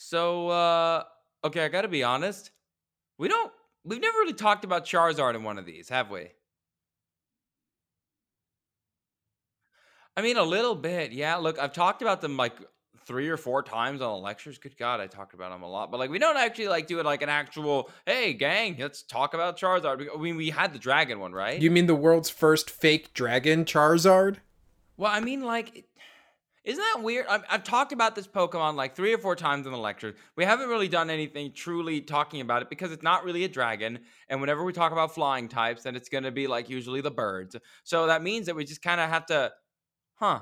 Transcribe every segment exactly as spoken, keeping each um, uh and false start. So, uh, okay, I gotta be honest. We don't, we've never really talked about Charizard in one of these, have we? I mean, a little bit, yeah. Look, I've talked about them like three or four times on the lectures. Good God, I talked about them a lot. But like, we don't actually like do it like an actual, hey, gang, let's talk about Charizard. I mean, we had the dragon one, right? You mean the world's first fake dragon Charizard? Well, I mean, like, isn't that weird? I've, I've talked about this Pokemon like three or four times in the lectures. We haven't really done anything truly talking about it because it's not really a dragon. And whenever we talk about flying types, then it's going to be like usually the birds. So that means that we just kind of have to, huh,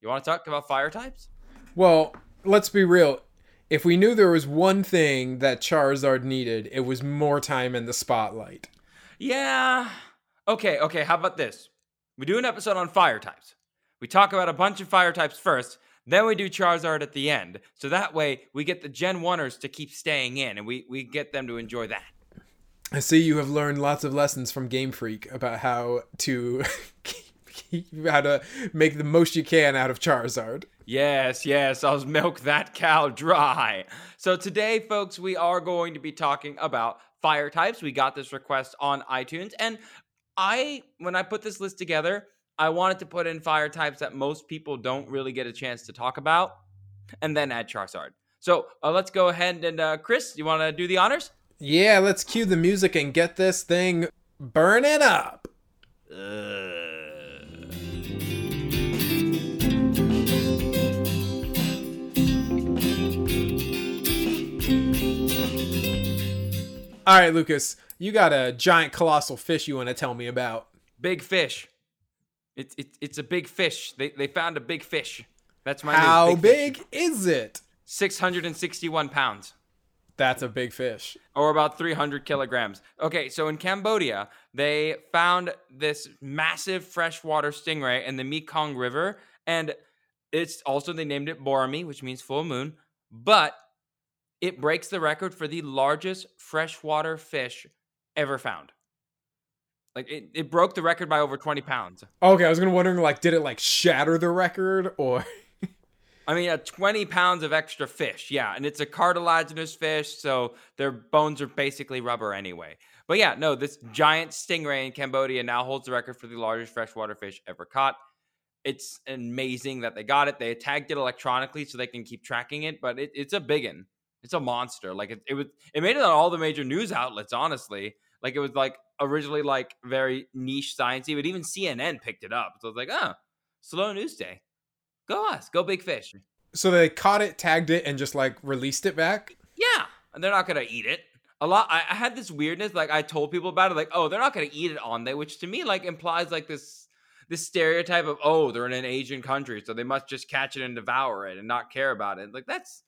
you want to talk about fire types? Well, let's be real. If we knew there was one thing that Charizard needed, it was more time in the spotlight. Yeah. Okay, okay, how about this? We do an episode on fire types. We talk about a bunch of fire types first, then we do Charizard at the end. So that way, we get the Gen one-ers to keep staying in, and we, we get them to enjoy that. I see you have learned lots of lessons from Game Freak about how to... how to make the most you can out of Charizard. Yes, yes, I'll milk that cow dry. So today, folks, we are going to be talking about fire types. We got this request on iTunes, and I, when I put this list together, I wanted to put in fire types that most people don't really get a chance to talk about, and then add Charizard. So uh, let's go ahead and, uh, Chris, you want to do the honors? Yeah, let's cue the music and get this thing burning up. Ugh. All right, Lucas, you got a giant colossal fish you want to tell me about. Big fish. It's it, it's a big fish. They they found a big fish. That's my How news. Big, big is it? six hundred sixty-one pounds. That's a big fish. Or about three hundred kilograms. Okay, so in Cambodia, they found this massive freshwater stingray in the Mekong River. And it's also, they named it Borami, which means full moon. But... it breaks the record for the largest freshwater fish ever found. Like, it, it broke the record by over twenty pounds. Okay, I was gonna wondering, like, did it, like, shatter the record, or... I mean, uh, twenty pounds of extra fish, yeah. And it's a cartilaginous fish, so their bones are basically rubber anyway. But yeah, no, this giant stingray in Cambodia now holds the record for the largest freshwater fish ever caught. It's amazing that they got it. They tagged it electronically so they can keep tracking it, but it, it's a biggin'. It's a monster. Like it, it was, it made it on all the major news outlets. Honestly, like it was like originally like very niche sciencey, but even C N N picked it up. So it's like, oh, slow news day. Go us, go big fish. So they caught it, tagged it, and just like released it back. Yeah, and they're not gonna eat it. A lot. I, I had this weirdness. Like I told people about it. Like, oh, they're not gonna eat it on there, which to me like implies like this this stereotype of oh, they're in an Asian country, so they must just catch it and devour it and not care about it. Like that's.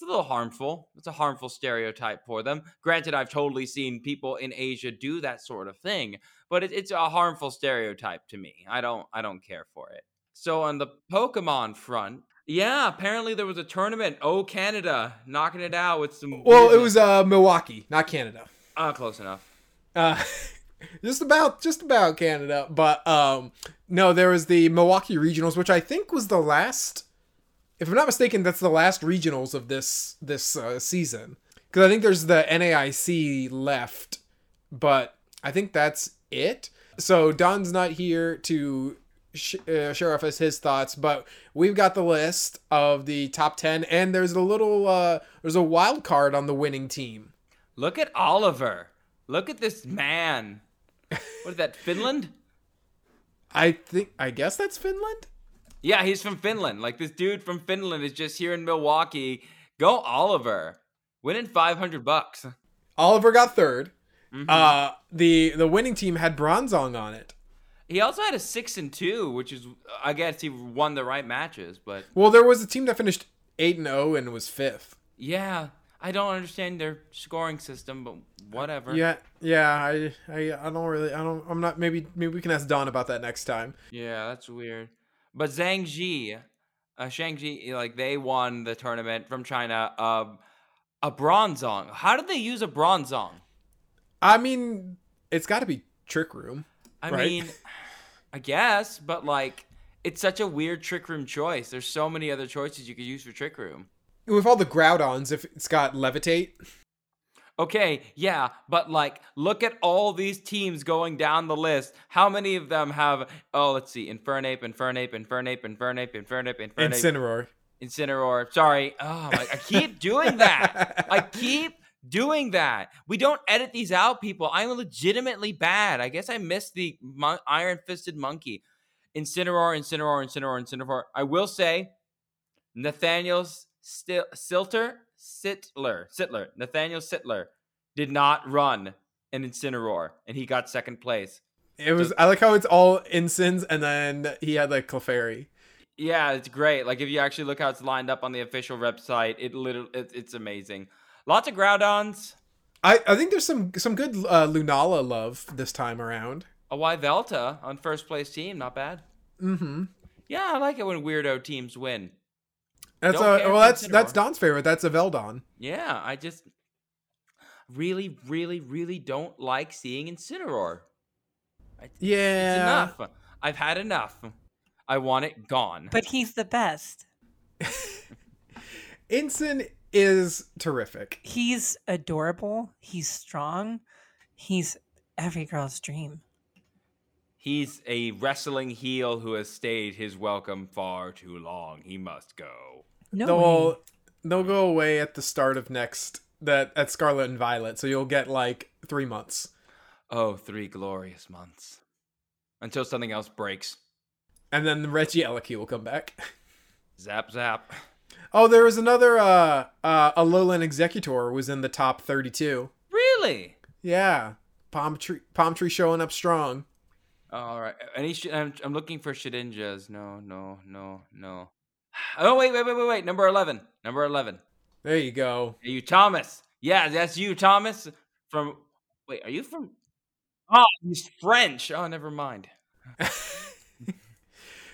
It's a little harmful. It's a harmful stereotype for them. Granted, I've totally seen people in Asia do that sort of thing, but it, it's a harmful stereotype to me. I don't, I don't care for it. So on the Pokemon front, yeah, apparently there was a tournament. Oh, Canada knocking it out with some. Well, weirdness. It was uh, Milwaukee, not Canada. Ah, uh, close enough. Uh, just about, just about Canada, but um, no, there was the Milwaukee Regionals, which I think was the last. If I'm not mistaken, that's the last regionals of this this uh, season. Because I think there's the N A I C left, but I think that's it. So Don's not here to sh- uh, share with us his thoughts, but we've got the list of the top ten, and there's a little uh, there's a wild card on the winning team. Look at Oliver. Look at this man. What is that? Finland? I think I guess that's Finland. Yeah, he's from Finland. Like, this dude from Finland is just here in Milwaukee. Go Oliver. Winning five hundred bucks. Oliver got third. Mm-hmm. Uh, the the winning team had Bronzong on it. He also had a six and two, which is, I guess he won the right matches. But well, there was a team that finished eight and oh and was fifth. Yeah, I don't understand their scoring system, but whatever. Yeah, yeah, I, I, I don't really, I don't, I'm not. Maybe, maybe we can ask Don about that next time. Yeah, that's weird. But Shang Zhi, uh, Shang Zhi, like they won the tournament from China. Uh, a Bronzong. How did they use a Bronzong? I mean, it's got to be Trick Room. I right? mean, I guess, but like, it's such a weird Trick Room choice. There's so many other choices you could use for Trick Room. With all the Groudons, if it's got Levitate. Okay, yeah, but like, look at all these teams going down the list. How many of them have, oh, let's see, Infernape, Infernape, Infernape, Infernape, Infernape, Infernape. Incineroar. Incineroar. Sorry. Oh, my, I keep doing that. I keep doing that. We don't edit these out, people. I'm legitimately bad. I guess I missed the mon- Iron-Fisted Monkey. Incineroar, Incineroar, Incineroar, Incineroar. I will say, Nathaniel Stil- Sittler, Sittler, Sittler, Nathaniel Sittler did not run an Incineroar, and he got second place. It was. So, I like how it's all Incins, and then he had like Clefairy. Yeah, it's great. Like if you actually look how it's lined up on the official website, it literally it, it's amazing. Lots of Groudons. I, I think there's some some good uh, Lunala love this time around. A Yveltal on first place team, not bad. Mm-hmm. Yeah, I like it when weirdo teams win. That's Don't a well. That's that's Don's favorite. That's a Veldon. Yeah, I just really, really, really don't like seeing Incineroar. I, yeah, it's enough. I've had enough. I want it gone. But he's the best. Incin is terrific. He's adorable. He's strong. He's every girl's dream. He's a wrestling heel who has stayed his welcome far too long. He must go. No, they'll, they'll go away at the start of next that at Scarlet and Violet, so you'll get like three months. Oh, three glorious months until something else breaks, and then the Regieleki will come back. Zap zap. Oh, there was another uh, uh, Alolan Exeggutor was in the top thirty-two. Really? Yeah, palm tree, palm tree showing up strong. All right. Any sh- I'm, I'm looking for Shedinjas. No, no, no, no. Oh, wait, wait, wait, wait, wait. Number eleven. Number eleven. There you go. Are you Thomas? Yeah, that's you, Thomas. From, wait, are you from? Oh, he's French. Oh, never mind.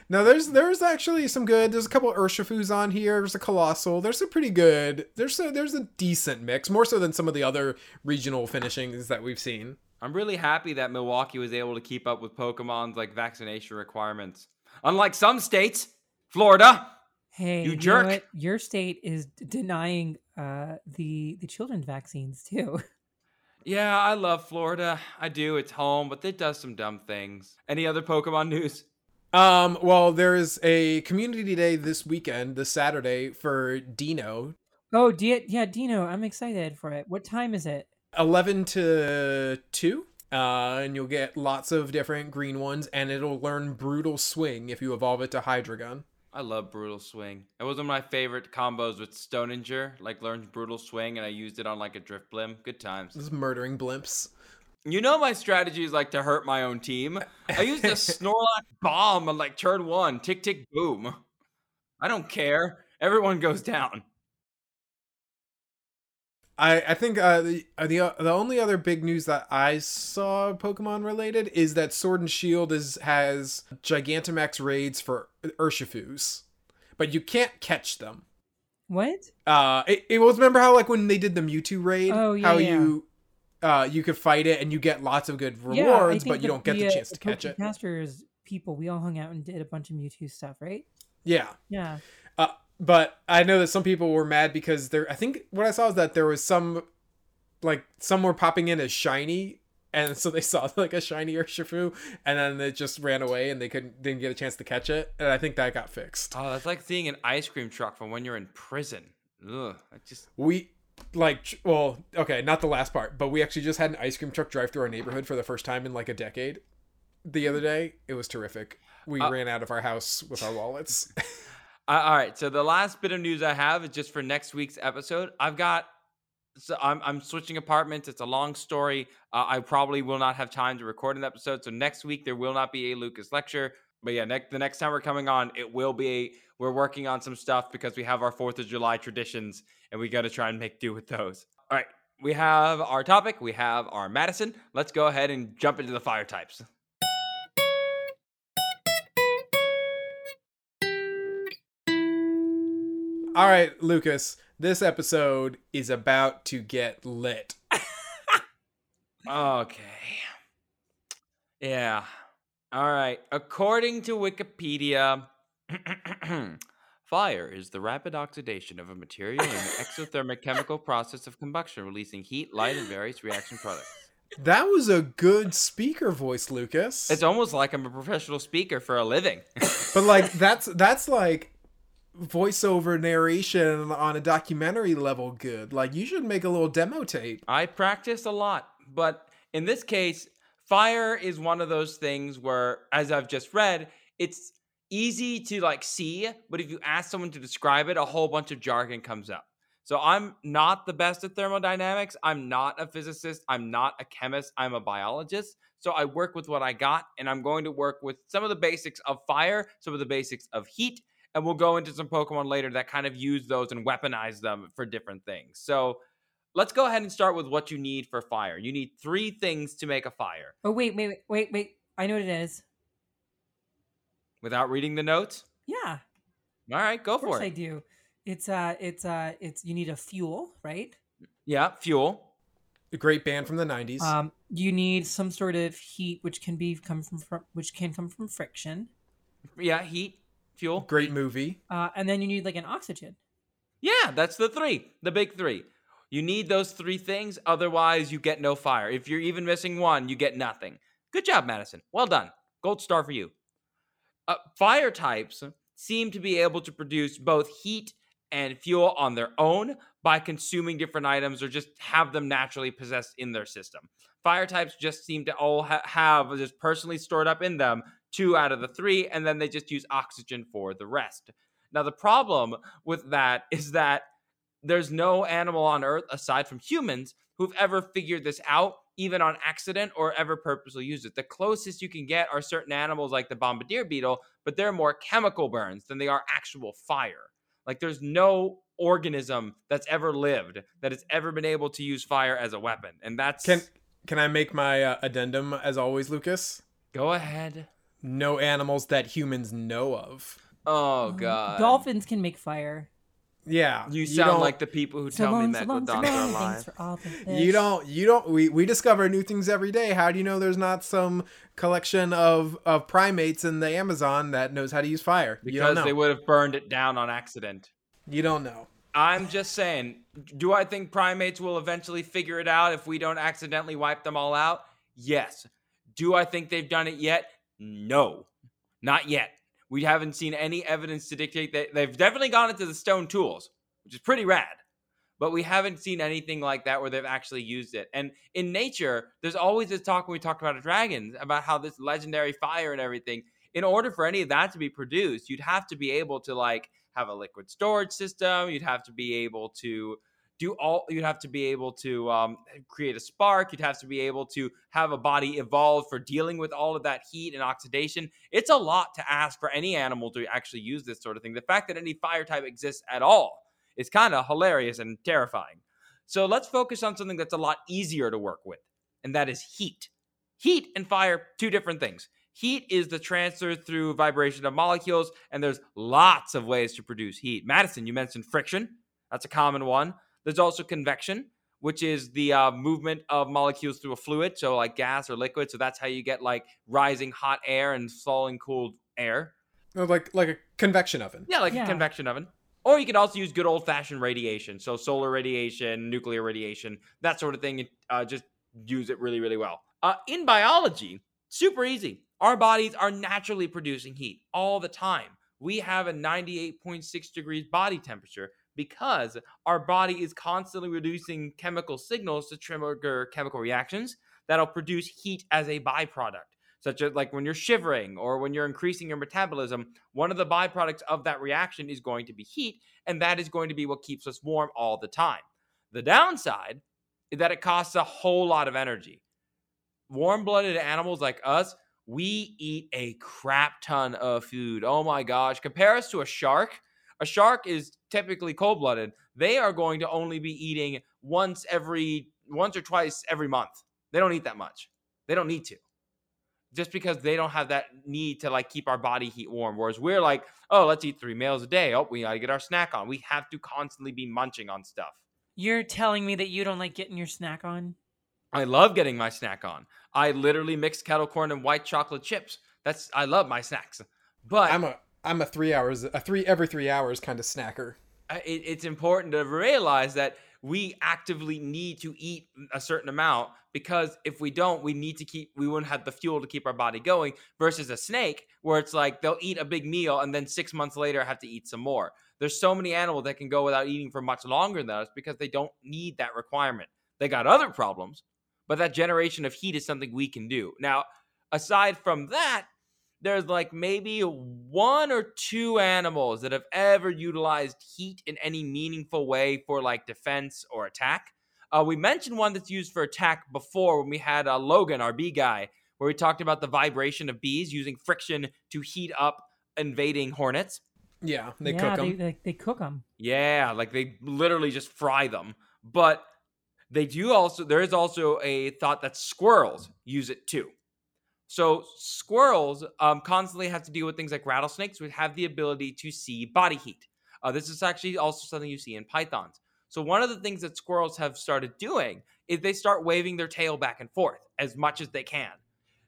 Now, there's there's actually some good. There's a couple of Urshifus on here. There's a Colossal. There's a pretty good. There's a, there's a decent mix, more so than some of the other regional finishings that we've seen. I'm really happy that Milwaukee was able to keep up with Pokemon's like vaccination requirements. Unlike some states, Florida, hey, you jerk. You know your state is denying uh, the the children's vaccines too. Yeah, I love Florida. I do. It's home, but it does some dumb things. Any other Pokemon news? Um, well, there is a community day this weekend, this Saturday for Dino. Oh, D- yeah, Dino. I'm excited for it. What time is it? eleven to two, uh, and you'll get lots of different green ones, and it'll learn Brutal Swing if you evolve it to Hydreigon. I love Brutal Swing. It was one of my favorite combos with Stonenger, like learned Brutal Swing, and I used it on like a Drift Blimp. Good times. Just murdering blimps. You know my strategy is like to hurt my own team. I used a Snorlax bomb on like turn one, tick, tick, boom. I don't care. Everyone goes down. I, I think uh, the, the the only other big news that I saw Pokemon related is that Sword and Shield is has Gigantamax raids for Urshifus, but you can't catch them. What? Uh, it, it was remember how like when they did the Mewtwo raid, oh, yeah, how yeah. you uh you could fight it and you get lots of good rewards, yeah, but the, you don't get the, the chance uh, to catch it. Casters people, we all hung out and did a bunch of Mewtwo stuff, right? Yeah. Yeah. Uh, But I know that some people were mad because there. I think what I saw is that there was some, like, some were popping in as shiny, and so they saw like a shiny Urshifu, and then it just ran away, and they couldn't didn't get a chance to catch it. And I think that got fixed. Oh, that's like seeing an ice cream truck from when you're in prison. Ugh, I just we like well, okay, not the last part, but we actually just had an ice cream truck drive through our neighborhood for the first time in like a decade. The other day, it was terrific. We uh, ran out of our house with our wallets. Uh, all right, so the last bit of news I have is just for next week's episode. I've got, so I'm I'm switching apartments. It's a long story. Uh, I probably will not have time to record an episode. So next week there will not be a Lucas lecture. But yeah, next the next time we're coming on, it will be. A, we're working on some stuff because we have our Fourth of July traditions, and we got to try and make do with those. All right, we have our topic. We have our Madison. Let's go ahead and jump into the fire types. All right, Lucas, this episode is about to get lit. Okay. Yeah. All right. According to Wikipedia, Fire is the rapid oxidation of a material in the exothermic chemical process of combustion, releasing heat, light, and various reaction products. That was a good speaker voice, Lucas. It's almost like I'm a professional speaker for a living. But like that's that's like voiceover narration on a documentary level good. Like you should make a little demo tape. I practiced a lot, but in this case, fire is one of those things where, as I've just read, it's easy to like see, but if you ask someone to describe it, a whole bunch of jargon comes up. So I'm not the best at thermodynamics. I'm not a physicist. I'm not a chemist. I'm a biologist. So I work with what I got, and I'm going to work with some of the basics of fire, some of the basics of heat, and we'll go into some Pokemon later that kind of use those and weaponize them for different things. So let's go ahead and start with what you need for fire. You need three things to make a fire. Oh, wait, wait, wait, wait. I know what it is. Without reading the notes? Yeah. All right, go for it. Of course I do. It's uh, it's uh, it's you need a fuel, right? Yeah, fuel. A great band from the nineties. Um, you need some sort of heat, which can be come from, from which can come from friction. Yeah, heat, fuel. Great movie. Uh, and then you need like an oxygen. Yeah, that's the three, the big three. You need those three things, otherwise you get no fire. If you're even missing one, you get nothing. Good job, Madison. Well done. Gold star for you. Uh, fire types seem to be able to produce both heat and fuel on their own by consuming different items or just have them naturally possessed in their system. Fire types just seem to all ha- have just personally stored up in them two out of the three, and then they just use oxygen for the rest. Now, the problem with that is that there's no animal on Earth aside from humans who've ever figured this out, even on accident, or ever purposely used it. The closest you can get are certain animals like the bombardier beetle, but they're more chemical burns than they are actual fire. Like, there's no organism that's ever lived that has ever been able to use fire as a weapon. And that's... Can can I make my uh, addendum, as always, Lucas? Go ahead. No animals that humans know of. Oh, God. Dolphins can make fire. Yeah. You sound you like the people who so tell long, me that so with dogs are alive. You don't... You don't we, we discover new things every day. How do you know there's not some collection of, of primates in the Amazon that knows how to use fire? Because they would have burned it down on accident. You don't know. I'm just saying, do I think primates will eventually figure it out if we don't accidentally wipe them all out? Yes. Do I think they've done it yet? No. Not yet. We haven't seen any evidence to dictate that. They've definitely gone into the stone tools, which is pretty rad. But we haven't seen anything like that where they've actually used it. And in nature, there's always this talk when we talked about dragons about how this legendary fire and everything, in order for any of that to be produced, you'd have to be able to like have a liquid storage system. You'd have to be able to do all, you'd have to be able to um, create a spark. You'd have to be able to have a body evolve for dealing with all of that heat and oxidation. It's a lot to ask for any animal to actually use this sort of thing. The fact that any fire type exists at all is kind of hilarious and terrifying. So let's focus on something that's a lot easier to work with, and that is heat. Heat and fire, two different things. Heat is the transfer through vibration of molecules, and there's lots of ways to produce heat. Madison, you mentioned friction. That's a common one. There's also convection, which is the uh, movement of molecules through a fluid, so like gas or liquid. So that's how you get like rising hot air and falling cooled air. Oh, like like a convection oven. Yeah, like yeah. a convection oven. Or you can also use good old-fashioned radiation, so solar radiation, nuclear radiation, that sort of thing. Uh, just use it really, really well. Uh, in biology, super easy. Our bodies are naturally producing heat all the time. We have a ninety-eight point six degrees body temperature because our body is constantly reducing chemical signals to trigger chemical reactions that'll produce heat as a byproduct, such as like when you're shivering or when you're increasing your metabolism. One of the byproducts of that reaction is going to be heat, and that is going to be what keeps us warm all the time. The downside is that it costs a whole lot of energy. Warm-blooded animals like us, we eat a crap ton of food. Oh my gosh. Compare us to a shark. A shark is typically cold-blooded. They are going to only be eating once every once or twice every month. They don't eat that much. They don't need to. Just because they don't have that need to like keep our body heat warm. Whereas we're like, oh, let's eat three meals a day. Oh, we gotta get our snack on. We have to constantly be munching on stuff. You're telling me that you don't like getting your snack on? I love getting my snack on. I literally mix kettle corn and white chocolate chips. That's I love my snacks. But I'm a I'm a three hours, a three every three hours kind of snacker. Uh, it, it's important to realize that we actively need to eat a certain amount, because if we don't, we need to keep, we wouldn't have the fuel to keep our body going, versus a snake where it's like they'll eat a big meal and then six months later have to eat some more. There's so many animals that can go without eating for much longer than us because they don't need that requirement. They got other problems, but that generation of heat is something we can do. Now, aside from that, there's like maybe one or two animals that have ever utilized heat in any meaningful way for like defense or attack. Uh, we mentioned one that's used for attack before when we had uh, Logan, our bee guy, where we talked about the vibration of bees using friction to heat up invading hornets. Yeah, they yeah, cook they, them. They, they cook them. Yeah, like they literally just fry them. But they do also, there is also a thought that squirrels use it too. So squirrels um, constantly have to deal with things like rattlesnakes, which have the ability to see body heat. Uh, this is actually also something you see in pythons. So one of the things that squirrels have started doing is they start waving their tail back and forth as much as they can.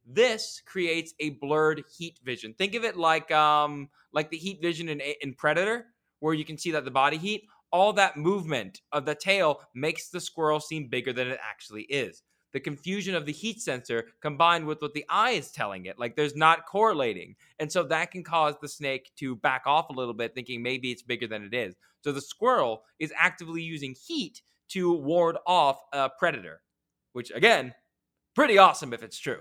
This creates a blurred heat vision. Think of it like um, like the heat vision in, in Predator, where you can see that the body heat, all that movement of the tail makes the squirrel seem bigger than it actually is. The confusion of the heat sensor combined with what the eye is telling it, like there's not correlating. And so that can cause the snake to back off a little bit, thinking maybe it's bigger than it is. So the squirrel is actively using heat to ward off a predator, which again, pretty awesome if it's true.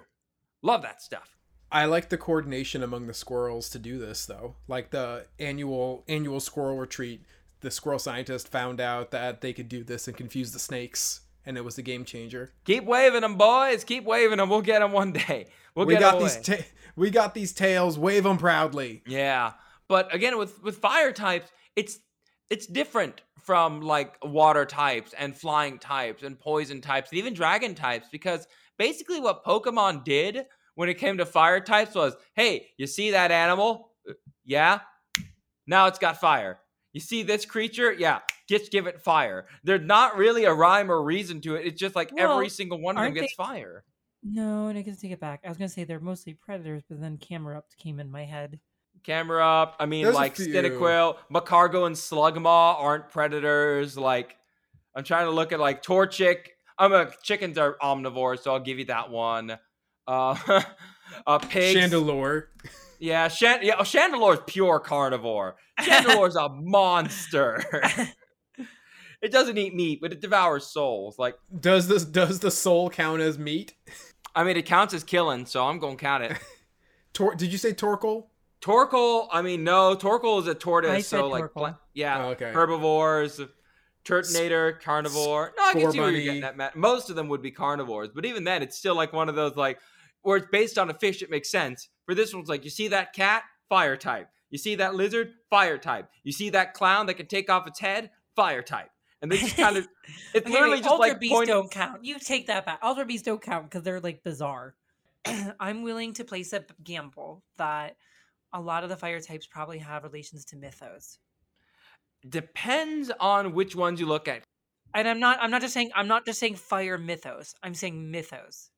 Love that stuff. I like the coordination among the squirrels to do this though. Like the annual annual squirrel retreat, the squirrel scientist found out that they could do this and confuse the snakes. And it was the game changer. Keep waving them, boys. Keep waving them. We'll get them one day. We'll we get got away. these. Ta- we got these tails. Wave them proudly. Yeah, but again, with with fire types, it's it's different from like water types and flying types and poison types and even dragon types, because basically what Pokemon did when it came to fire types was, hey, you see that animal? Yeah. Now it's got fire. You see this creature? Yeah. Just give it fire. There's not really a rhyme or reason to it. It's just like well, every single one of them gets they... fire. No, and I can take it back. I was going to say they're mostly predators, but then Camerupt came in my head. Camerupt. I mean, There's like Stinaquil, Macargo, and Slugma aren't predators. Like, I'm trying to look at like Torchic. I'm a chickens are omnivores, so I'll give you that one. Uh, uh pigs. Chandelure. Yeah, Shand- yeah. Oh, Chandelure's pure carnivore. Chandelure's a monster. It doesn't eat meat, but it devours souls. Like, does this does the soul count as meat? I mean, it counts as killing, so I'm gonna count it. Tor- did you say Torkoal? Torkoal. I mean, no. Torkoal is a tortoise, I so like, pla- yeah, oh, okay. Herbivores, Turtonator, carnivore. No, I can see where you're getting that, Matt. Most of them would be carnivores, but even then, it's still like one of those like, where it's based on a fish. It makes sense. For this one's like, you see that cat? Fire type. You see that lizard? Fire type. You see that clown that can take off its head? Fire type. And they just kind of, it's okay, literally wait, just Ultra like beasts point... don't count. You take that back. Ultra beasts don't count because they're like bizarre. I'm willing to place a gamble that a lot of the fire types probably have relations to mythos. Depends on which ones you look at. And I'm not. I'm not just saying. I'm not just saying fire mythos. I'm saying mythos.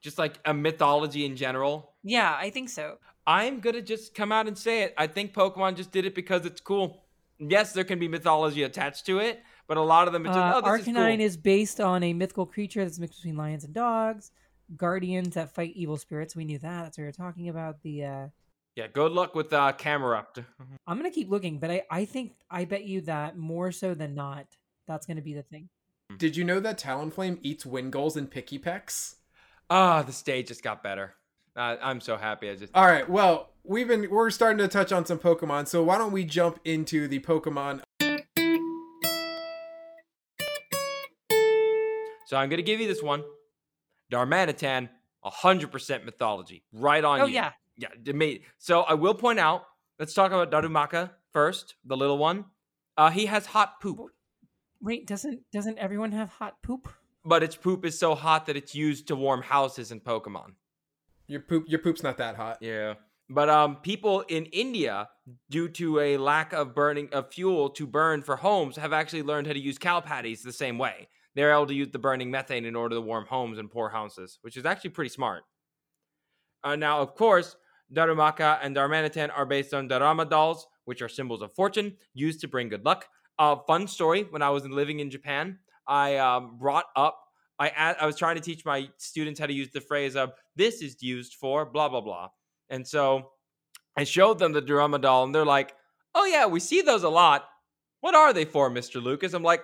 Just like a mythology in general. Yeah, I think so. I'm gonna just come out and say it. I think Pokemon just did it because it's cool. Yes, there can be mythology attached to it. But a lot of them, it's just, oh, this uh, Arcanine is, cool. is based on a mythical creature that's mixed between lions and dogs, guardians that fight evil spirits. We knew that. That's what we were talking about. The uh... yeah, good luck with uh, Camerupt. I'm gonna keep looking, but I, I think I bet you that more so than not, that's gonna be the thing. Did you know that Talonflame eats Wingulls and Pickypecks? Ah, oh, the stage just got better. Uh, I'm so happy. I just all right. Well, we've been we're starting to touch on some Pokemon, so why don't we jump into the Pokemon? So I'm going to give you this one. Darmanitan, one hundred percent mythology. Right on oh, you. Oh, yeah. Yeah. So I will point out, let's talk about Darumaka first, the little one. Uh, he has hot poop. Wait, doesn't doesn't everyone have hot poop? But its poop is so hot that it's used to warm houses in Pokemon. Your poop, your poop's not that hot. Yeah. But um, people in India, due to a lack of burning of fuel to burn for homes, have actually learned how to use cow patties the same way. They're able to use the burning methane in order to warm homes and poor houses, which is actually pretty smart. Uh, now, of course, Darumaka and Darmanitan are based on Darama dolls, which are symbols of fortune, used to bring good luck. Uh, fun story, when I was living in Japan, I um, brought up, I, I was trying to teach my students how to use the phrase of, this is used for blah, blah, blah. And so I showed them the Daruma doll, and they're like, oh yeah, we see those a lot. What are they for, Mister Lucas? I'm like,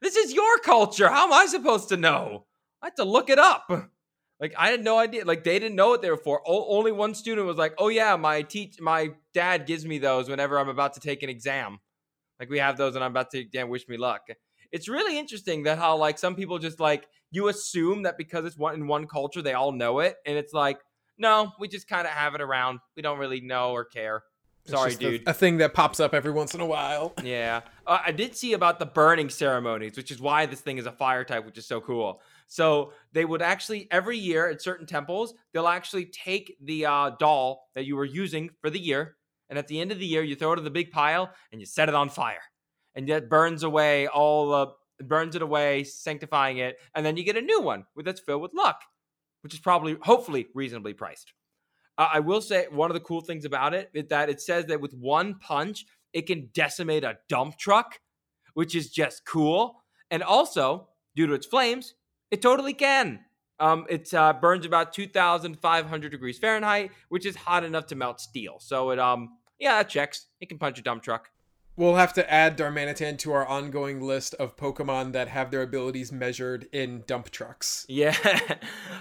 this is your culture. How am I supposed to know? I had to look it up. Like, I had no idea. Like, they didn't know what they were for. O- only one student was like, oh, yeah, my teach, my dad gives me those whenever I'm about to take an exam. Like, we have those and I'm about to, damn, wish me luck. It's really interesting that how, like, some people just, like, you assume that because it's one in one culture, they all know it. And it's like, no, we just kind of have it around. We don't really know or care. Sorry, it's just dude. A, a thing that pops up every once in a while. Yeah. Uh, I did see about the burning ceremonies, which is why this thing is a fire type, which is so cool. So they would actually, every year at certain temples, they'll actually take the uh, doll that you were using for the year. And at the end of the year, you throw it in the big pile and you set it on fire. And that burns away all the, uh, burns it away, sanctifying it. And then you get a new one that's filled with luck, which is probably, hopefully, reasonably priced. Uh, I will say one of the cool things about it is that it says that with one punch, it can decimate a dump truck, which is just cool. And also, due to its flames, it totally can. Um, it uh, burns about two thousand five hundred degrees Fahrenheit, which is hot enough to melt steel. So it, um, yeah, that checks. It can punch a dump truck. We'll have to add Darmanitan to our ongoing list of Pokemon that have their abilities measured in dump trucks. Yeah.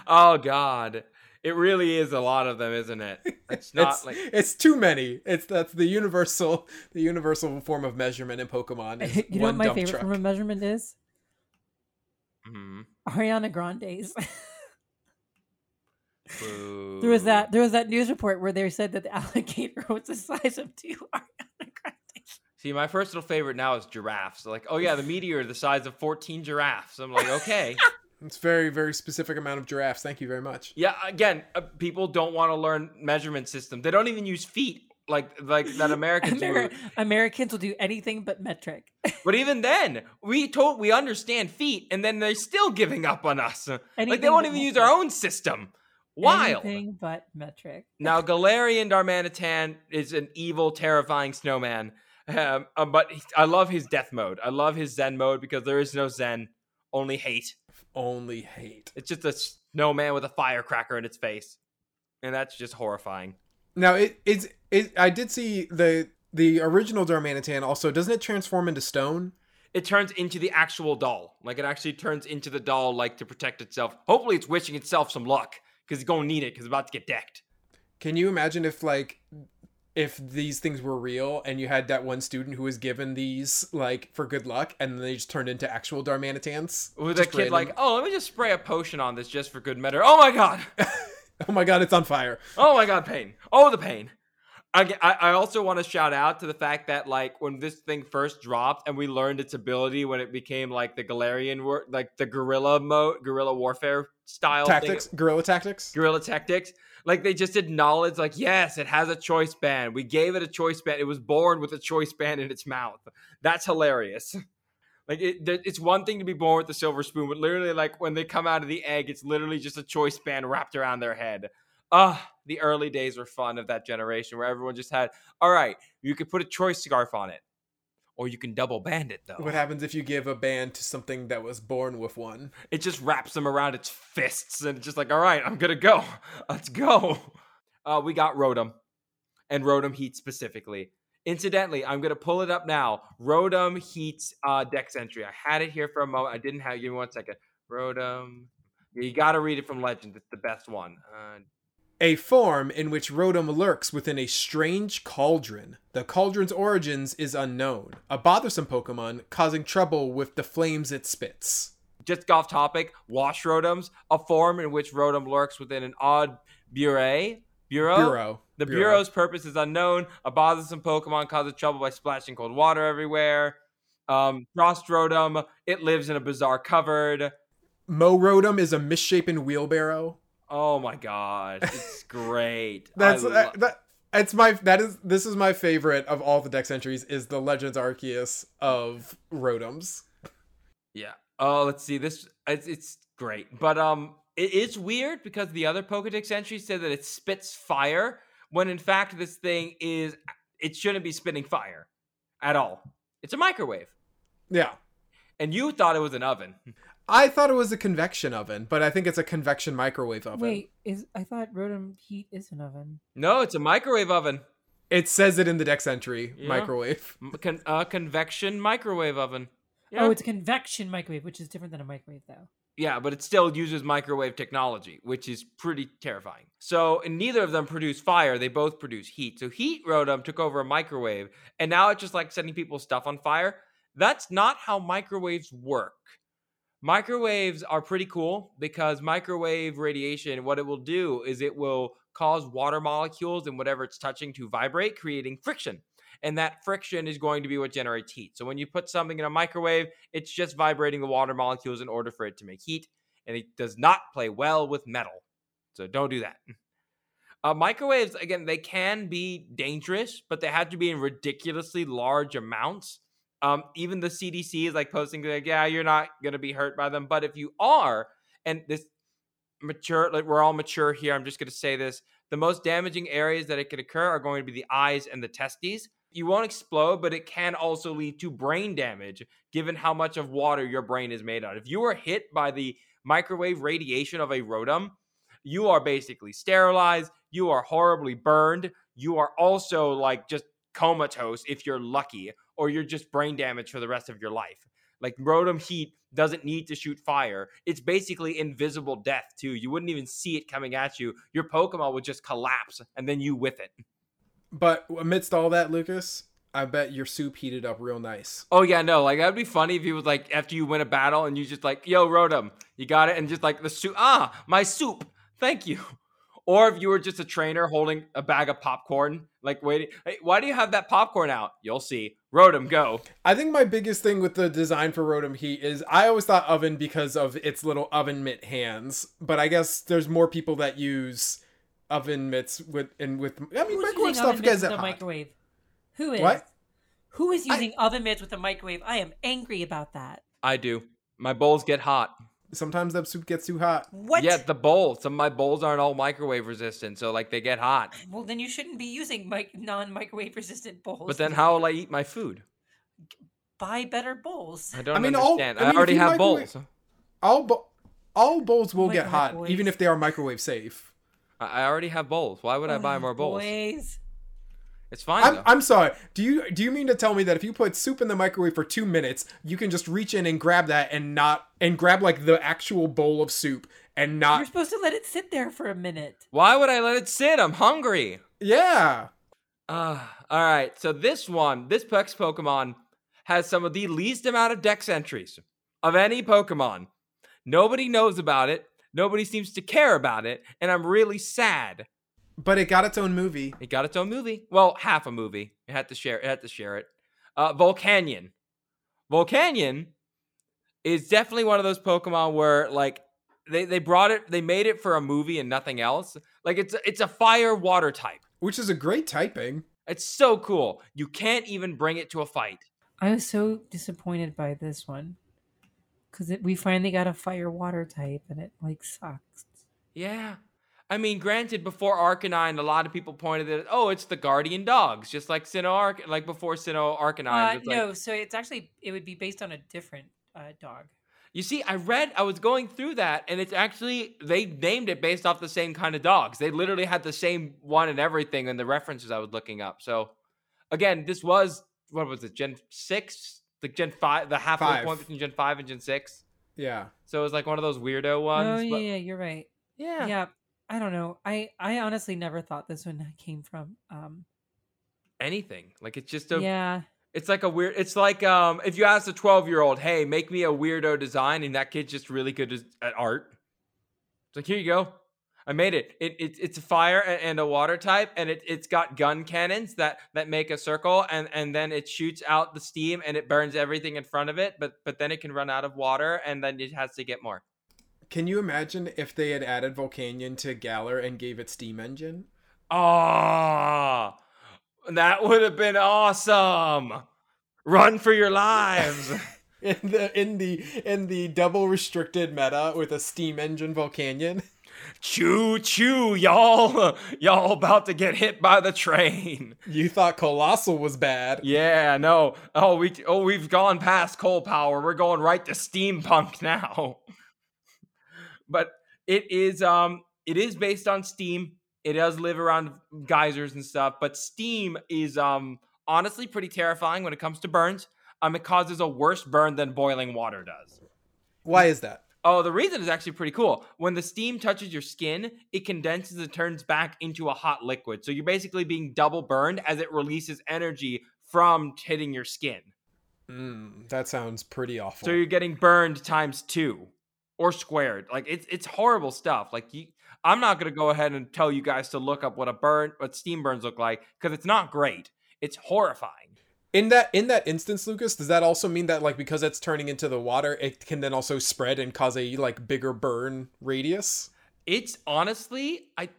Oh, God. It really is a lot of them, isn't it? It's not it's, like it's too many. It's that's the universal, the universal form of measurement in Pokemon. You know what my favorite truck. form of measurement is? Mm-hmm. Ariana Grande's. there was that. There was that news report where they said that the alligator was the size of two Ariana Grande's. See, my personal favorite now is giraffes. Like, oh yeah, the meteor the size of fourteen giraffes. I'm like, okay. It's very, very specific amount of giraffes. Thank you very much. Yeah, again, uh, people don't want to learn measurement system. They don't even use feet like like that Americans Ameri- do. Americans will do anything but metric. But even then, we told we understand feet, and then they're still giving up on us. Anything like they won't even metric. Use our own system. Wild. Anything but metric. Now, Galarian Darmanitan is an evil, terrifying snowman. Um, uh, but he, I love his death mode. I love his Zen mode because there is no Zen, only hate. Only hate. It's just a snowman with a firecracker in its face, and that's just horrifying. Now it it's it. I did see the the original Darmanitan. Also, doesn't it transform into stone? It turns into the actual doll. Like it actually turns into the doll, like to protect itself. Hopefully, it's wishing itself some luck because it's gonna need it because it's about to get decked. Can you imagine if like if these things were real and you had that one student who was given these like for good luck and then they just turned into actual Darmanitans? With a kid like, oh, let me just spray a potion on this just for good measure. Oh my God. Oh my God. It's on fire. Oh my God. Pain. Oh, the pain. I, I, I also want to shout out to the fact that like when this thing first dropped and we learned its ability when it became like the Galarian war, like the guerrilla mode, guerrilla warfare style tactics, thing. guerrilla tactics, guerrilla tactics. Like, they just acknowledge, like, yes, it has a choice band. We gave it a choice band. It was born with a choice band in its mouth. That's hilarious. Like, it, it's one thing to be born with a silver spoon, but literally, like, when they come out of the egg, it's literally just a choice band wrapped around their head. Ah, oh, the early days were fun of that generation where everyone just had, all right, you could put a choice scarf on it, or you can double band it, though. What happens if you give a band to something that was born with one? It just wraps them around its fists and it's just like, all right, I'm going to go. Let's go. Uh, we got Rotom and Rotom Heat specifically. Incidentally, I'm going to pull it up now. Rotom Heat's uh, Dex entry. I had it here for a moment. I didn't have it. Give me one second. Rotom. You got to read it from Legend. It's the best one. Uh, A form in which Rotom lurks within a strange cauldron. The cauldron's origins is unknown. A bothersome Pokemon causing trouble with the flames it spits. Just off topic, Wash Rotoms. A form in which Rotom lurks within an odd bureau. Bureau? Bureau. The bureau. Bureau's purpose is unknown. A bothersome Pokemon causes trouble by splashing cold water everywhere. Um, Frost Rotom. It lives in a bizarre cupboard. Mo Rotom is a misshapen wheelbarrow. Oh my God, it's great. That's lo- that, that. It's my that is this is my favorite of all the Dex entries is the Legends Arceus of Rotoms. Yeah. Oh, let's see this. It's, it's great, but um, it is weird because the other Pokédex entries say that it spits fire, when in fact this thing is, it shouldn't be spitting fire at all. It's a microwave. Yeah. And you thought it was an oven. I thought it was a convection oven, but I think it's a convection microwave oven. Wait, is I thought Rotom heat is an oven. No, it's a microwave oven. It says it in the Dex entry, yeah. Microwave. Con- a convection microwave oven. Yeah. Oh, it's a convection microwave, which is different than a microwave, though. Yeah, but it still uses microwave technology, which is pretty terrifying. So neither of them produce fire. They both produce heat. So Heat Rotom took over a microwave, and now it's just like setting people's stuff on fire. That's not how microwaves work. Microwaves are pretty cool because microwave radiation, what it will do is it will cause water molecules and whatever it's touching to vibrate, creating friction. And that friction is going to be what generates heat. So when you put something in a microwave, it's just vibrating the water molecules in order for it to make heat. And it does not play well with metal. So don't do that. Uh, microwaves, again, they can be dangerous, but they have to be in ridiculously large amounts. Um, even the C D C is like posting like, yeah, you're not going to be hurt by them. But if you are, and this mature, like we're all mature here. I'm just going to say this. The most damaging areas that it could occur are going to be the eyes and the testes. You won't explode, but it can also lead to brain damage, given how much of water your brain is made out of. If you are hit by the microwave radiation of a Rotom, you are basically sterilized. You are horribly burned. You are also like just comatose if you're lucky, or you're just brain damaged for the rest of your life. Like Rotom heat doesn't need to shoot fire. It's basically invisible death too. You wouldn't even see it coming at you. Your Pokemon would just collapse and then you with it. But amidst all that, Lucas, I bet your soup heated up real nice. Oh yeah, no, like that'd be funny if you was like, after you win a battle and you just like, yo, Rotom, you got it. And just like the soup, ah, my soup. Thank you. Or if you were just a trainer holding a bag of popcorn, like waiting, hey, why do you have that popcorn out? You'll see. Rotom, go. I think my biggest thing with the design for Rotom Heat is I always thought oven because of its little oven mitt hands, but I guess there's more people that use oven mitts with and with. I mean, Who's microwave stuff gets that hot. Microwave? Who is? What? Who is using I, oven mitts with a microwave? I am angry about that. I do. My bowls get hot. Sometimes that soup gets too hot. What? Yeah, the bowl. Some of my bowls aren't all microwave resistant, so like they get hot. Well, then you shouldn't be using mi- non-microwave resistant bowls. But then how will I eat my food? Buy better bowls. I don't I mean, understand. All, I, mean, I already have bowls. All, bo- all bowls will get hot, boys. Even if they are microwave safe. I, I already have bowls. Why would oh, I buy more bowls? Boys. It's fine. I'm, I'm sorry. Do you do you mean to tell me that if you put soup in the microwave for two minutes, you can just reach in and grab that and not and grab like the actual bowl of soup and not? You're supposed to let it sit there for a minute. Why would I let it sit? I'm hungry. Yeah. Uh, all right. So this one, this Pex Pokemon has some of the least amount of Dex entries of any Pokemon. Nobody knows about it. Nobody seems to care about it, and I'm really sad. But it got its own movie. It got its own movie. Well, half a movie. It had to share. It had to share it. Uh, Volcanion. Volcanion is definitely one of those Pokemon where, like, they, they brought it. They made it for a movie and nothing else. Like, it's it's a fire water type, which is a great typing. It's so cool. You can't even bring it to a fight. I was so disappointed by this one because we finally got a fire water type, and it like sucks. Yeah. I mean, granted, before Arcanine, a lot of people pointed at, oh, it's the guardian dogs, just like Sinnoh, like before Sinnoh Arcanine. Uh, no, like, so it's actually, it would be based on a different uh, dog. You see, I read, I was going through that, and it's actually, they named it based off the same kind of dogs. They literally had the same one and everything in the references I was looking up. So, again, this was, what was it, Gen six? Like Gen five, the halfway five. point between Gen five and Gen six? Yeah. So it was like one of those weirdo ones. Oh, but, yeah, you're right. Yeah. Yeah. I don't know. I, I honestly never thought this one came from um... anything. Like it's just a yeah. It's like a weird. It's like um if you ask a twelve year old, hey, make me a weirdo design, and that kid's just really good at art. It's like, here you go. I made it. It, it it's a fire and a water type, and it it's got gun cannons that, that make a circle, and, and then it shoots out the steam and it burns everything in front of it. But but then it can run out of water, and then it has to get more. Can you imagine if they had added Volcanion to Galar and gave it steam engine? Ah, oh, that would have been awesome. Run for your lives. in the in the in the double restricted meta with a steam engine Volcanion. Choo choo, y'all. Y'all about to get hit by the train. You thought Colossal was bad. Yeah, no. Oh, we oh we've gone past coal power. We're going right to steampunk now. But it is um it is based on steam. It does live around geysers and stuff, but steam is um honestly pretty terrifying when it comes to burns. Um it causes a worse burn than boiling water does. Why is that? Oh, the reason is actually pretty cool. When the steam touches your skin, it condenses and turns back into a hot liquid. So you're basically being double burned as it releases energy from hitting your skin. Mm, that sounds pretty awful. So you're getting burned times two or squared. Like it's it's horrible stuff. Like you, I'm not going to go ahead and tell you guys to look up what a burn, what steam burns look like, because it's not great. It's horrifying. In that in that instance, Lucas, does that also mean that, like, because it's turning into the water, it can then also spread and cause a, like, bigger burn radius? It's honestly, I,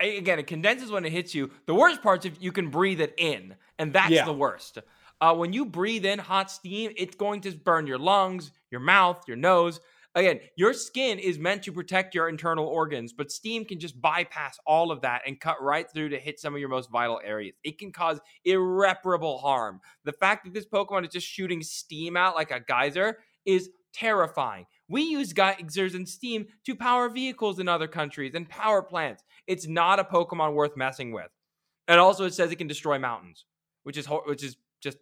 again, it condenses when it hits you. The worst part's if you can breathe it in, and that's yeah. the worst. Uh, when you breathe in hot steam, it's going to burn your lungs, your mouth, your nose. Again, your skin is meant to protect your internal organs, but steam can just bypass all of that and cut right through to hit some of your most vital areas. It can cause irreparable harm. The fact that this Pokemon is just shooting steam out like a geyser is terrifying. We use geysers and steam to power vehicles in other countries and power plants. It's not a Pokemon worth messing with. And also it says it can destroy mountains, which is ho- which is just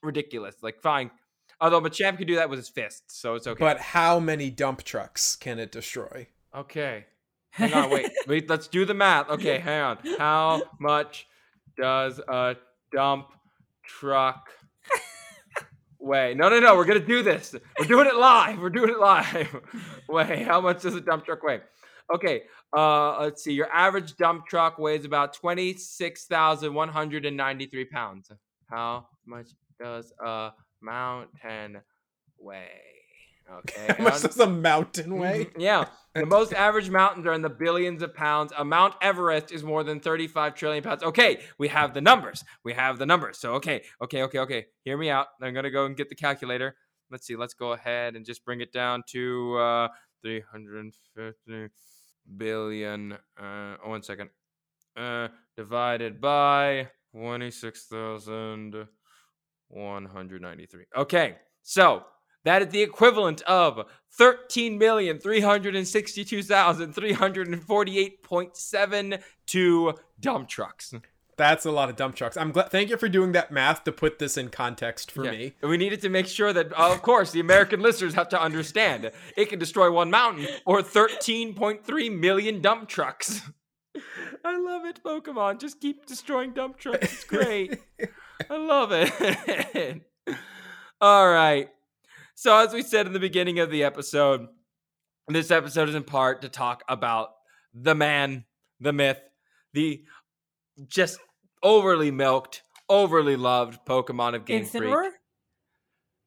ridiculous. Like, fine. Although Machamp can do that with his fists, so it's okay. But how many dump trucks can it destroy? Okay. Hang on, wait. wait let's do the math. Okay, hang on. How much does a dump truck weigh? No, no, no. We're going to do this. We're doing it live. We're doing it live. Wait, how much does a dump truck weigh? Okay, uh, let's see. Your average dump truck weighs about twenty-six thousand one hundred ninety-three pounds. How much does a mountain way. Okay. How much does a mountain weigh? Yeah. The most average mountains are in the billions of pounds. A Mount Everest is more than thirty-five trillion pounds. Okay. We have the numbers. We have the numbers. So, okay. Okay. Okay. Okay. Hear me out. I'm going to go and get the calculator. Let's see. Let's go ahead and just bring it down to uh, three hundred fifty billion. Uh, oh, one second. Uh, divided by twenty-six thousand. one hundred ninety-three. Okay, so that is the equivalent of thirteen million three hundred sixty-two thousand three hundred forty-eight point seven two dump trucks. That's a lot of dump trucks. I'm glad. Thank you for doing that math to put this in context for yeah. me. We needed to make sure that, of course, the American listeners have to understand it can destroy one mountain or thirteen point three million dump trucks. I love it, Pokemon. Just keep destroying dump trucks. It's great. I love it. All right. So as we said in the beginning of the episode, this episode is in part to talk about the man, the myth, the just overly milked, overly loved Pokemon of Game Freak. Incineroar?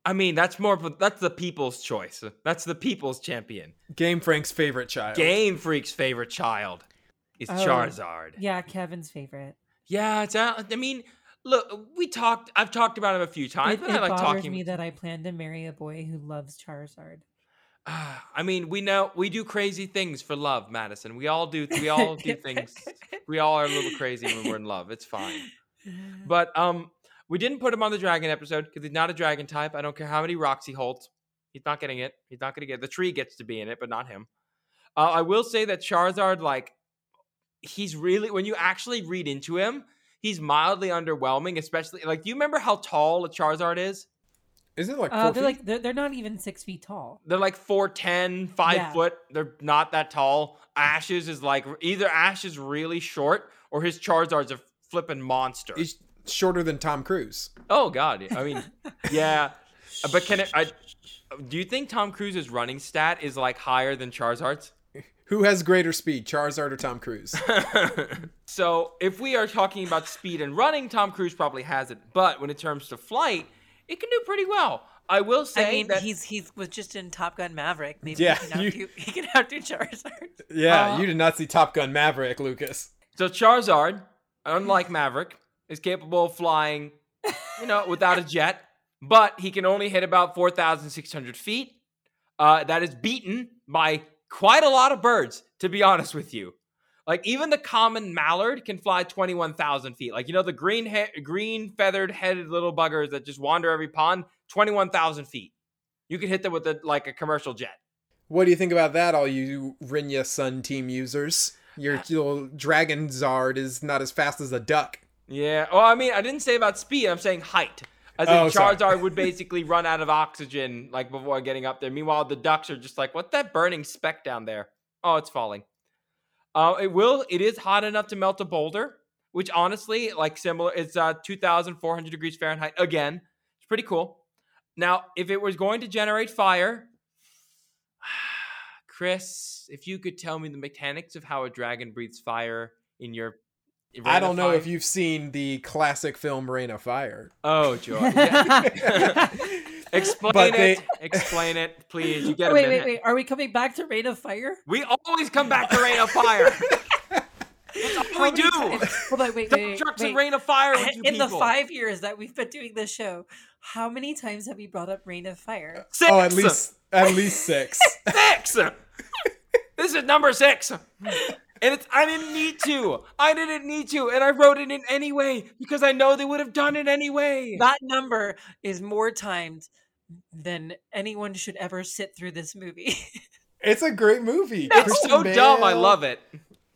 I mean, that's more that's the people's choice. That's the people's champion. Game Freak's favorite child. Game Freak's favorite child is oh, Charizard. Yeah, Kevin's favorite. Yeah, it's I mean, look, we talked. I've talked about him a few times. It, but I it like bothers talking. me that I plan to marry a boy who loves Charizard. Uh, I mean, we know we do crazy things for love, Madison. We all do. We all do things. We all are a little crazy when we're in love. It's fine. But um, we didn't put him on the dragon episode because he's not a dragon type. I don't care how many rocks he holds. He's not getting it. He's not going to get it. The tree gets to be in it, but not him. Uh, I will say that Charizard, like, he's really when you actually read into him. He's mildly underwhelming, especially like. Do you remember how tall a Charizard is? Is it like four uh, they're feet? like they're, they're not even six feet tall. They're like four ten, five yeah. foot. They're not that tall. Ash's is like either Ash is really short or his Charizard's a flipping monster. He's shorter than Tom Cruise. Oh God! I mean, yeah, but can it? I, do you think Tom Cruise's running stat is like higher than Charizard's? Who has greater speed, Charizard or Tom Cruise? So if we are talking about speed and running, Tom Cruise probably has it. But when it comes to flight, it can do pretty well. I will say I mean, that he's he was just in Top Gun Maverick. Maybe yeah, he, can outdo, you, he can outdo Charizard. Yeah, uh, you did not see Top Gun Maverick, Lucas. So Charizard, unlike Maverick, is capable of flying, you know, without a jet. But he can only hit about four thousand six hundred feet. Uh, that is beaten by quite a lot of birds, to be honest with you. Like, even the common mallard can fly twenty-one thousand feet. Like, you know, the green, he- green feathered-headed little buggers that just wander every pond, twenty-one thousand feet. You could hit them with, a, like, a commercial jet. What do you think about that, all you Rinya Sun team users? Your little Dragonzard is not as fast as a duck. Yeah. Well, I mean, I didn't say about speed. I'm saying height. As oh, in Charizard sorry. would basically run out of oxygen, like, before getting up there. Meanwhile, the ducks are just like, what's that burning speck down there? Oh, it's falling. Uh, it will. It is hot enough to melt a boulder, which honestly, like similar, it's uh, two thousand four hundred degrees Fahrenheit. Again, it's pretty cool. Now, if it was going to generate fire, Chris, if you could tell me the mechanics of how a dragon breathes fire in your... I don't know if you've seen the classic film Reign of Fire. Oh, George. Yeah. Explain but it. They... Explain it, please. You get wait, a minute. Wait, wait, wait. Are we coming back to Reign of Fire? We always come back to Reign of Fire. That's all we do. Hold on, wait, wait, wait, wait. Reign of Fire with you in people. The five years that we've been doing this show, how many times have you brought up Reign of Fire? Six. Oh, at least, at least six. Six. This is number six. And it's, I didn't need to. I didn't need to. And I wrote it in anyway because I know they would have done it anyway. That number is more timed than anyone should ever sit through this movie. It's a great movie. It's Christian so Bale, dumb. I love it.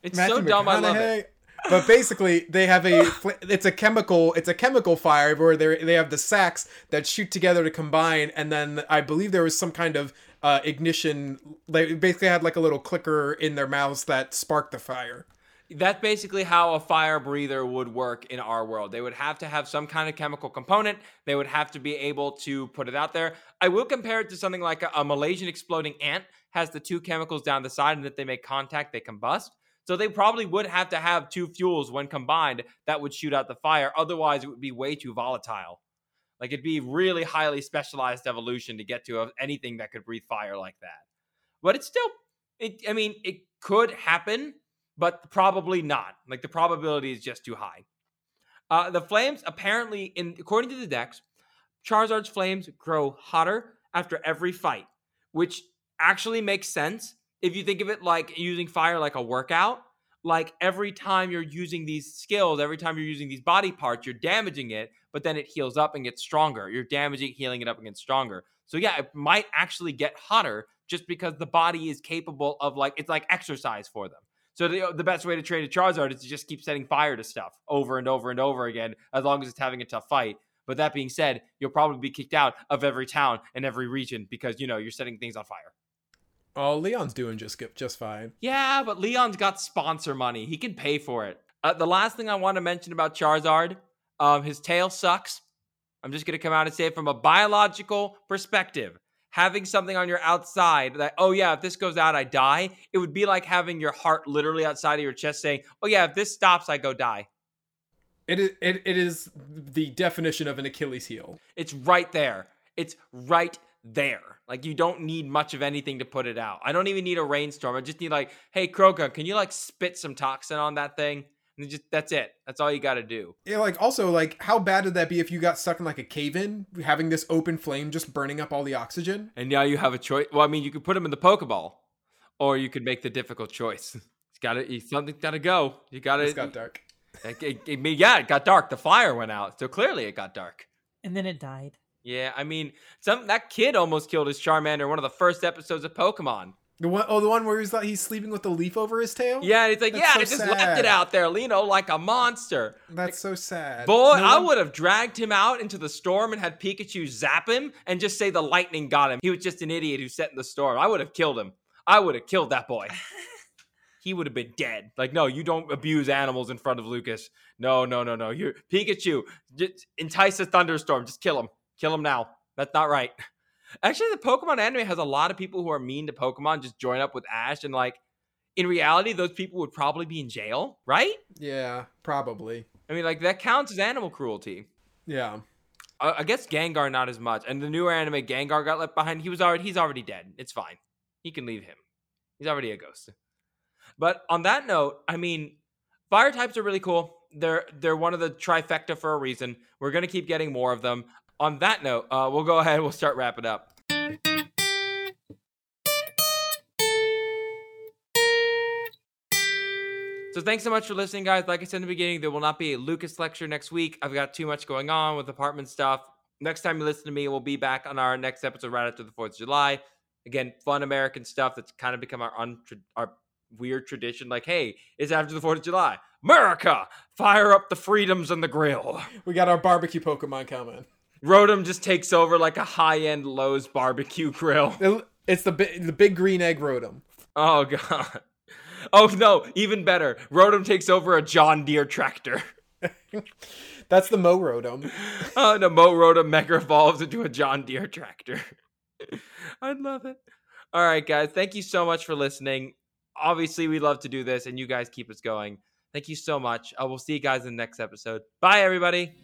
It's Matthew so dumb. I love it. But basically, they have a it's a chemical it's a chemical fire where they they have the sacks that shoot together to combine, and then I believe there was some kind of uh, ignition. They basically had like a little clicker in their mouths that sparked the fire. That's basically how a fire breather would work in our world. They would have to have some kind of chemical component. They would have to be able to put it out there. I will compare it to something like a, a Malaysian exploding ant has the two chemicals down the side, and if they make contact, they combust. So they probably would have to have two fuels when combined that would shoot out the fire. Otherwise, it would be way too volatile. Like, it'd be really highly specialized evolution to get to anything that could breathe fire like that. But it's still, it, I mean, it could happen, but probably not. Like, the probability is just too high. Uh, the flames, apparently, in according to the decks, Charizard's flames grow hotter after every fight, which actually makes sense. If you think of it like using fire like a workout, like every time you're using these skills, every time you're using these body parts, you're damaging it, but then it heals up and gets stronger. You're damaging, healing it up and gets stronger. So yeah, it might actually get hotter just because the body is capable of like, it's like exercise for them. So the, the best way to trade a Charizard is to just keep setting fire to stuff over and over and over again, as long as it's having a tough fight. But that being said, you'll probably be kicked out of every town and every region because, you know, you're setting things on fire. Oh, Leon's doing just just fine. Yeah, but Leon's got sponsor money. He can pay for it. Uh, the last thing I want to mention about Charizard, um, his tail sucks. I'm just going to come out and say it from a biological perspective. Having something on your outside that, oh yeah, if this goes out, I die. It would be like having your heart literally outside of your chest saying, oh yeah, if this stops, I go die. It is, it, it is the definition of an Achilles heel. It's right there. It's right there. Like, you don't need much of anything to put it out. I don't even need a rainstorm. I just need like, hey, Krogan, can you like spit some toxin on that thing? And just that's it. That's all you got to do. Yeah, like also like how bad would that be if you got stuck in like a cave-in, having this open flame just burning up all the oxygen? And now you have a choice. Well, I mean, you could put them in the Pokeball, or you could make the difficult choice. It's got to something's got to go. You got to. It got dark. It, it, it, yeah, it got dark. The fire went out, so clearly it got dark. And then it died. Yeah, I mean, some that kid almost killed his Charmander in one of the first episodes of Pokemon. The one, oh, the one where he's like he's sleeping with the leaf over his tail. Yeah, and it's like, that's yeah, so I just sad. left it out there, Lino, like a monster. That's like, so sad. Boy, no I one... would have dragged him out into the storm and had Pikachu zap him and just say the lightning got him. He was just an idiot who sat in the storm. I would have killed him. I would have killed that boy. He would have been dead. Like, no, you don't abuse animals in front of Lucas. No, no, no, no. You're, Pikachu, just entice a thunderstorm. Just kill him. Kill him now. That's not right. Actually, the Pokemon anime has a lot of people who are mean to Pokemon just join up with Ash. And like, in reality, those people would probably be in jail, right? Yeah, probably. I mean, like that counts as animal cruelty. Yeah. I, I guess Gengar, not as much. And the newer anime, Gengar got left behind. He was already, he's already dead. It's fine. He can leave him. He's already a ghost. But on that note, I mean, fire types are really cool. They're, they're one of the trifecta for a reason. We're going to keep getting more of them. On that note, uh, we'll go ahead and we'll start wrapping up. So thanks so much for listening, guys. Like I said in the beginning, there will not be a Lucas lecture next week. I've got too much going on with apartment stuff. Next time you listen to me, we'll be back on our next episode right after the fourth of July. Again, fun American stuff that's kind of become our untra- our weird tradition. Like, hey, it's after the fourth of July. America, fire up the freedoms on the grill. We got our barbecue Pokemon coming. Rotom just takes over like a high-end Lowe's barbecue grill. It's the, bi- the big green egg Rotom. Oh, God. Oh, no, even better. Rotom takes over a John Deere tractor. That's the Mo Rotom. Oh, no, Mo Rotom mega evolves into a John Deere tractor. I'd love it. All right, guys. Thank you so much for listening. Obviously, we love to do this, and you guys keep us going. Thank you so much. I will see you guys in the next episode. Bye, everybody.